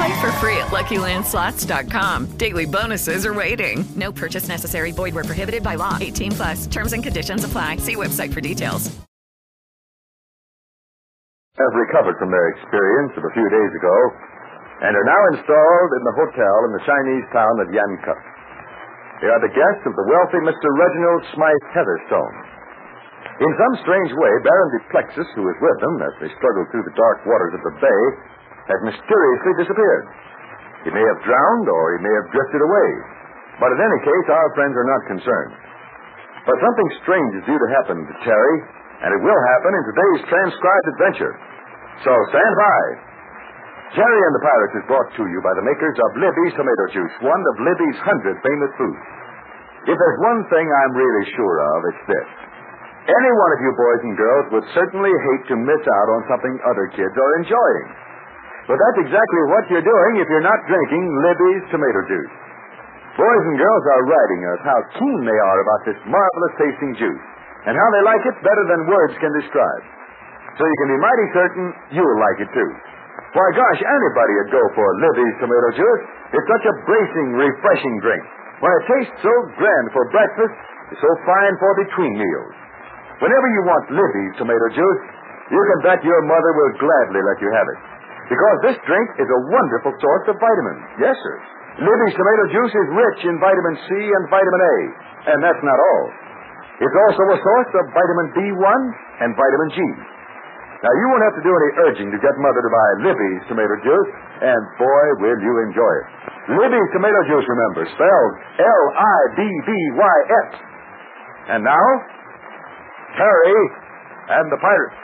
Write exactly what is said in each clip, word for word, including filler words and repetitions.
Play for free at Lucky Land Slots dot com. Daily bonuses are waiting. No purchase necessary. Void where prohibited by law. eighteen plus. Terms and conditions apply. See website for details. Have recovered from their experience of a few days ago and are now installed in the hotel in the Chinese town of Yan Kok. They are the guests of the wealthy Mister Reginald Smythe Heatherstone. In some strange way, Baron de Plexus, who was with them as they struggled through the dark waters of the bay, had mysteriously disappeared. He may have drowned or he may have drifted away. But in any case, our friends are not concerned. But something strange is due to happen to Terry, and it will happen in today's transcribed adventure. So stand by. Terry and the Pirates is brought to you by the makers of Libby's tomato juice, one of Libby's hundred famous foods. If there's one thing I'm really sure of, it's this. Any one of you boys and girls would certainly hate to miss out on something other kids are enjoying. But that's exactly what you're doing if you're not drinking Libby's tomato juice. Boys and girls are writing us how keen they are about this marvelous tasting juice and how they like it better than words can describe. So you can be mighty certain you'll like it too. Why, gosh, anybody would go for Libby's tomato juice. It's such a bracing, refreshing drink. When it tastes so grand for breakfast, it's so fine for between meals. Whenever you want Libby's tomato juice, you can bet your mother will gladly let you have it. Because this drink is a wonderful source of vitamins. Yes, sir. Libby's tomato juice is rich in vitamin C and vitamin A. And that's not all. It's also a source of vitamin B one and vitamin G. Now, you won't have to do any urging to get Mother to buy Libby's tomato juice. And, boy, will you enjoy it. Libby's tomato juice, remember, spelled L I B B Y S. And now, Terry and the Pirates.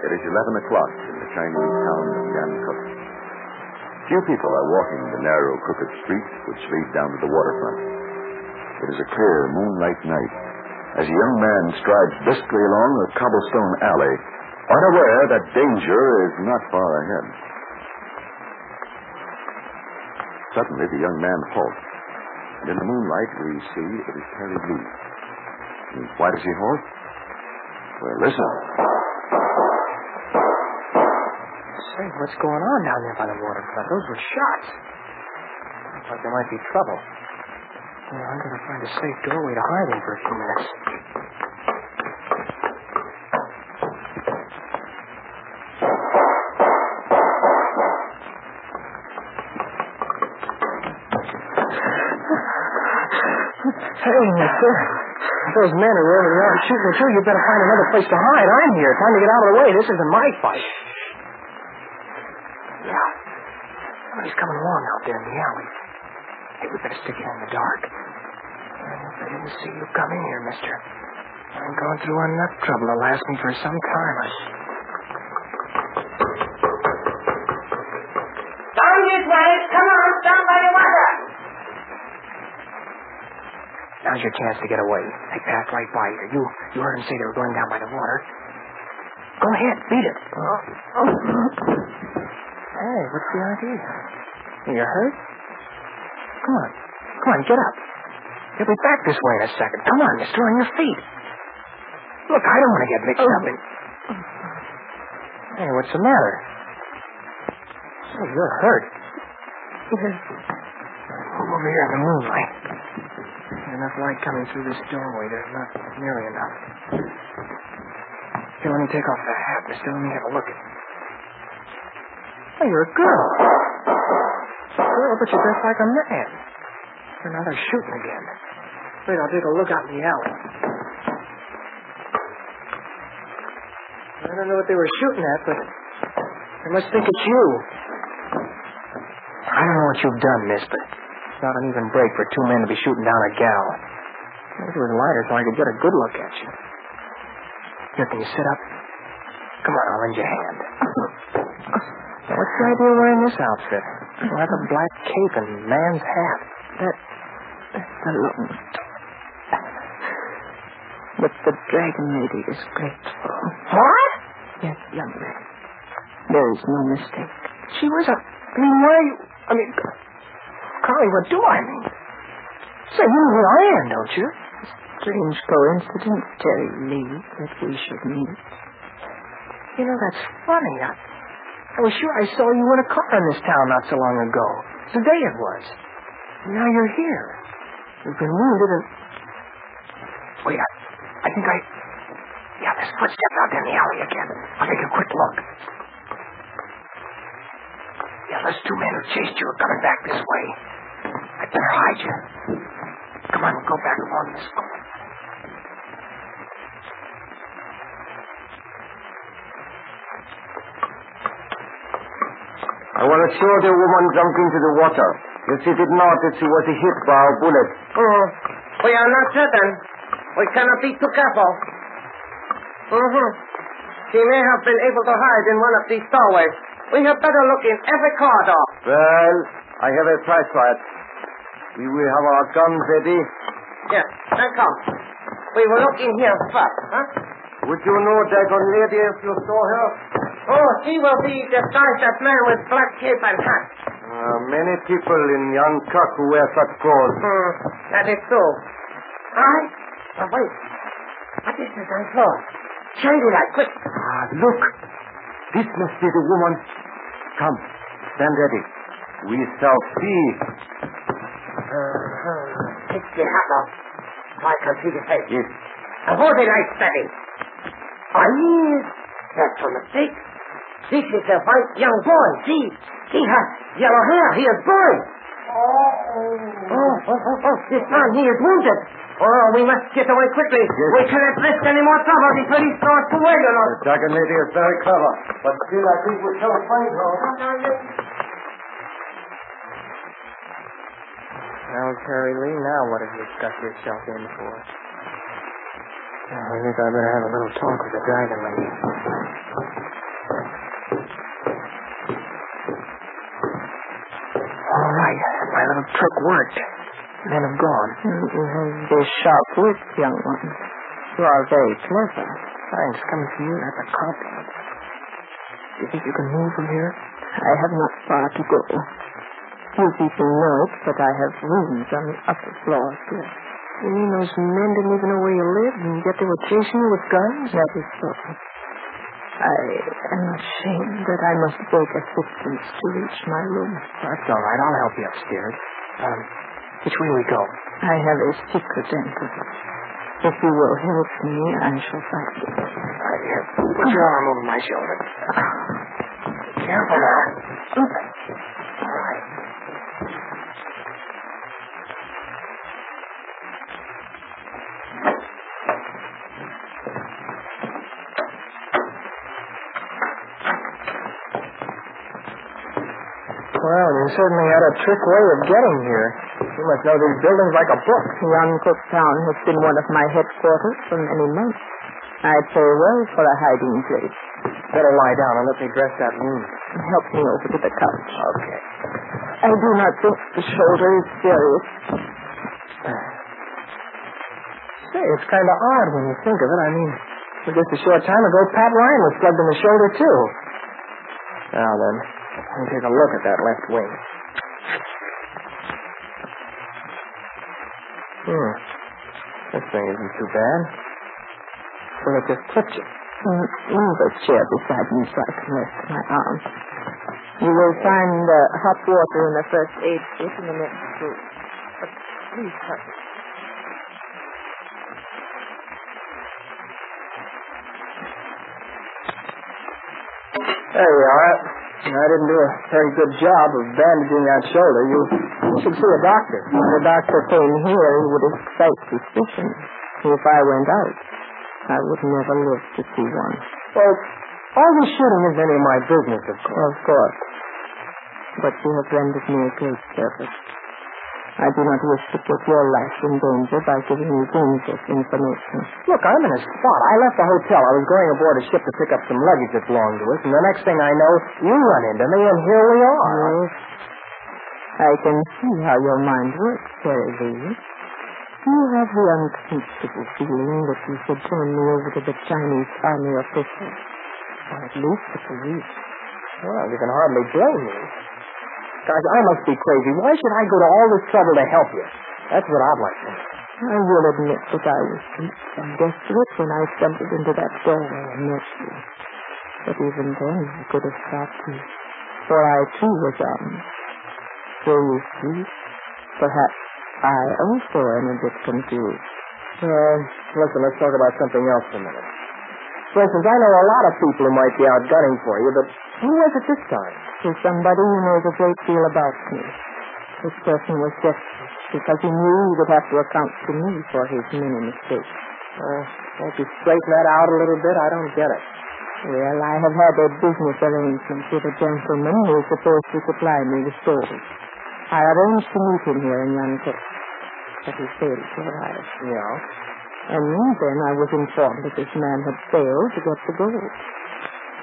It is eleven o'clock in the Chinese town of Yan Kok. Few people are walking the narrow, crooked streets which lead down to the waterfront. It is a clear, moonlight night as a young man strides briskly along a cobblestone alley, unaware that danger is not far ahead. Suddenly, the young man halts, and in the moonlight we see it is Terry Lee. And why does he halt? Well, listen. What's going on down there by the waterfront? Those were shots. Looks like there might be trouble. Well, I'm going to find a safe doorway to hide in for a few minutes. Hey, mister. If those men are rolling around shooting at you, you better find another place to hide. I'm here. Time to get out of the way. This isn't my fight. Somebody's coming along out there in the alley. Hey, we better stick here in the dark. If I didn't see you come in here, mister, I'm going through enough trouble to last me for some time. I... Down this way! Come on, down by the water! Now's your chance to get away. They passed right by you. You, you heard him say they were going down by the water. Go ahead, beat it. Oh. Oh. Hey, what's the idea? You're hurt? Come on. Come on, get up. You'll be back this way in a second. Come on, mister, on your feet. Look, I don't want to get mixed oh. up in... Hey, what's the matter? Hey, you're hurt. Move over here in the moonlight. There's enough light coming through this doorway. There's not nearly enough. Here, let me take off the hat, mister. Let me have a look at it. Oh, you're a girl. sure, but you're dressed like a man. You're not a shooting again. Wait, I'll take a look out in the alley. I don't know what they were shooting at, but they must think it's you. I don't know what you've done, miss, but it's not an even break for two men to be shooting down a gal. Maybe it was lighter so I could get a good look at you. Here, can you sit up? Come on, I'll lend you a hand. Now, what's the idea of wearing this outfit? You'll have a black cape and man's hat. That... that looked... But the dragon lady is grateful. What? Yes, young man. There is no mistake. She was a... I mean, why are you... I mean... Carly, what do I mean? Say, you know who I am, don't you? A strange coincidence, Terry Lee, that we should meet. You know, that's funny. I, I was sure I saw you in a car in this town not so long ago. Today it was. Now you're here. You've been wounded and... Wait, I, I think I... Yeah, there's footsteps out in the alley again. I'll take a quick look. Yeah, those two men who chased you are coming back this way. I better hide you. Come on, we'll go back along this way. I will assure the woman jumped into the water. If she did not, that she was hit by a bullet. Mm-hmm. We are not certain. We cannot be too careful. Mm-hmm. She may have been able to hide in one of these doorways. We had better look in every corridor. Well, I have a price for it. We will have our guns ready. Yes, then come. We will look in here first, huh? Would you know Dragon Lady if you saw her? Oh, she will be disguised as man with black cape and hat. Uh, many people in Yan Kok who wear such clothes. Mm, that is true. I... Oh, wait. What is this I saw? Change it, quick. Ah, look. This must be the woman. Come, stand ready. We shall see. Uh-huh. Take the hat off. I can see the face. Yes. Hold it like steady. I mean, that's a mistake. This is a white young boy. See? He has yellow hair. He is blind. Oh, oh, oh, oh. This man, he is wounded. Oh, we must get away quickly. Yes. We cannot risk any more trouble before he starts to wait on us. The dragon lady is very clever, but still I think we shall find her. Now, Terry Lee, now what have you stuck yourself in for? Yeah, I think I better have a little talk with the dragon lady. All right, my little trick worked. Men have gone. You're sharp-witted, young one. You are very clever. Thanks, coming to you as a compliment. Do you think you can move from here? I have not far to go. Few people know it, but I have rooms on the upper floor too. You mean those men didn't even know where you lived, and yet they were chasing you with guns? That is so. I am ashamed that I must beg assistance to reach my room. That's all right. I'll help you upstairs. Um... Which way we go? I have a secret entrance. If you will help me, I shall find it. Right here. Put your arm over my shoulder. Careful now. All right. Well, you certainly had a trick way of getting here. You must know these buildings like a book. Yan Kok Town has been one of my headquarters for many months. I pay well for a hiding place. Better lie down and let me dress that wound. Help me over to the couch. Okay. I do not think the shoulder is serious. Say, it's kind of odd when you think of it. I mean, just a short time ago, Pat Ryan was slugged in the shoulder, too. Now then, let me take a look at that left wing. Hmm. This thing isn't too bad. Will it just clip you? Mm, move a chair beside me so I can rest my arm. You will find uh, hot water in the first aid kit in the next room. But please hurry. There we are. I didn't do a very good job of bandaging that shoulder. You should see a doctor. The doctor came here and would excite suspicion. If I went out, I would never live to see one. Well, all this shooting is none of my business, of course. Of course. But you have rendered me a great service. I do not wish to put your life in danger by giving you dangerous information. Look, I'm in a spot. I left the hotel. I was going aboard a ship to pick up some luggage that belonged to us, and the next thing I know, you run into me, and here we are. Yes. I can see how your mind works, Terry Lee. You have the uncomfortable feeling that you should turn me over to the Chinese army officials, or at least the police. Well, you can hardly blame me. Gosh, I must be crazy. Why should I go to all this trouble to help you? That's what I'd like to know. I will admit that I was weak and desperate when I stumbled into that doorway and met you. But even then, you could have stopped me, for I too was armed. So you see, perhaps I also am a bit confused. Uh, listen, let's talk about something else for a minute. For instance, I know a lot of people who might be out gunning for you, but who was it this time? To somebody who knows a great deal about me. This person was desperate because he knew he would have to account to me for his many mistakes. Uh, can't you straighten that out a little bit? I don't get it. Well, I have had a business arrangement with a gentleman who is supposed to supply me with stores. I arranged to meet him here in Yan Kok, but he failed to arrive. Yeah. And then I was informed that this man had failed to get the gold.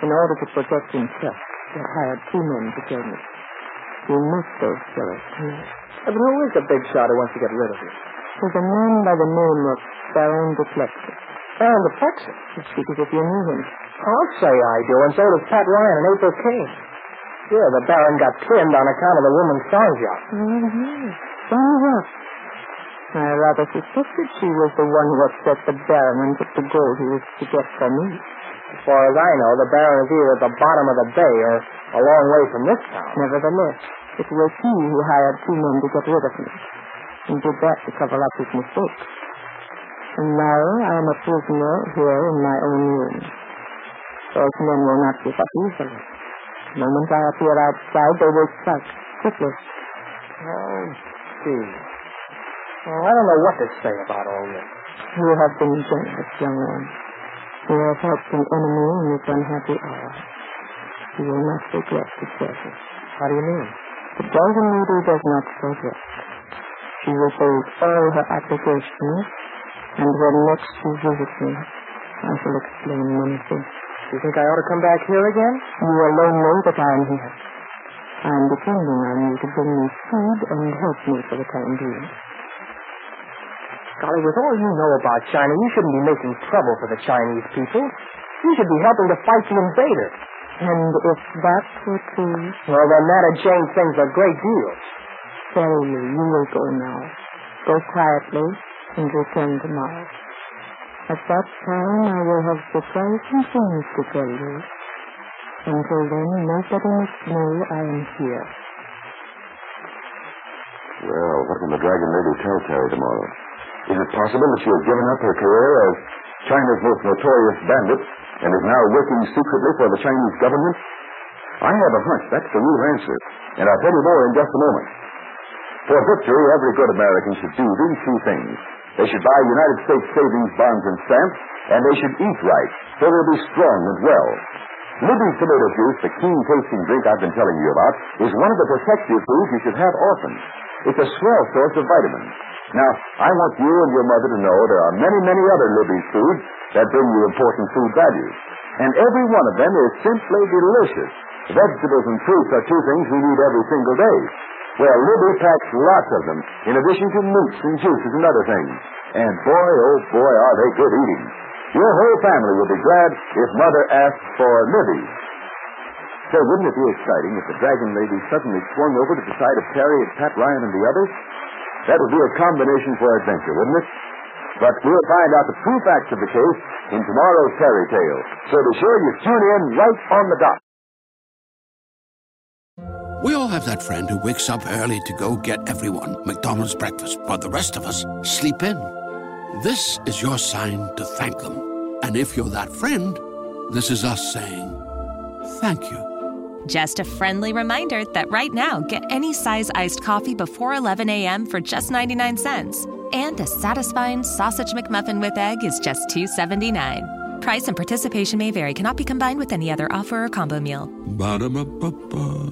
In order to protect himself, he hired two men to kill me. You must go kill us tonight. But who is the big shot who wants to get rid of you? There's a man by the name of Baron de Plexus. Baron de Plexus? You speak as if you knew him. I'll say I do, and so does Pat Ryan and April Kane. Yeah, the Baron got pinned on account of the woman's song job. Mm-hmm. So what? I rather suspected she was the one who upset the Baron and took the gold he was to get from me. As far as I know, the Baron is either at the bottom of the bay or a long way from this town. Nevertheless, it was he who hired two men to get rid of me, and did that to cover up his mistakes. And now I am a prisoner here in my own room. Those men will not give up easily. The moment I appear outside, they will strike quickly. Oh, gee. Well, I don't know what to say about all this. You have been generous, young man. You have helped an enemy in this unhappy hour. You will not regret the service. How do you mean? The golden lady does not regret. She fulfilled all her obligations, and when next she visits me, I shall explain one thing. Do you think I ought to come back here again? You alone know that I am here. I am depending on you to bring me food and help me for the time being. Golly, with all you know about China, you shouldn't be making trouble for the Chinese people. You should be helping to fight the invader. And if that were true? Well, then that would change things a great deal. Tell me, you will go now. Go quietly and return tomorrow. At that time, I will have surprising things to tell you. Until then, nobody must know I am here. Well, what will the Dragon Lady tell Terry tomorrow? Is it possible that she has given up her career as China's most notorious bandit and is now working secretly for the Chinese government? I have a hunch that's the real answer, and I'll tell you more in just a moment. For victory, every good American should do these two things. They should buy United States savings bonds and stamps, and they should eat right, so they'll be strong and well. Libby's tomato juice, the keen-tasting drink I've been telling you about, is one of the protective foods you should have often. It's a swell source of vitamins. Now, I want you and your mother to know there are many, many other Libby's foods that bring you important food values. And every one of them is simply delicious. Vegetables and fruits are two things we need every single day. Well, Libby packs lots of them, in addition to meats and juices and other things. And boy, oh boy, are they good eating. Your whole family will be glad if Mother asks for Libby's. So wouldn't it be exciting if the Dragon Lady suddenly swung over to the side of Terry and Pat Ryan and the others? That would be a combination for adventure, wouldn't it? But we'll find out the true facts of the case in tomorrow's Terry Tale. So be sure you tune in right on the dot. We all have that friend who wakes up early to go get everyone McDonald's breakfast, while the rest of us sleep in. This is your sign to thank them. And if you're that friend, this is us saying thank you. Just a friendly reminder that right now, get any size iced coffee before eleven a.m. for just ninety-nine cents. And a satisfying sausage McMuffin with egg is just two dollars and seventy-nine cents. Price and participation may vary. Cannot be combined with any other offer or combo meal. Ba-da-ba-ba-ba.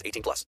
eighteen plus.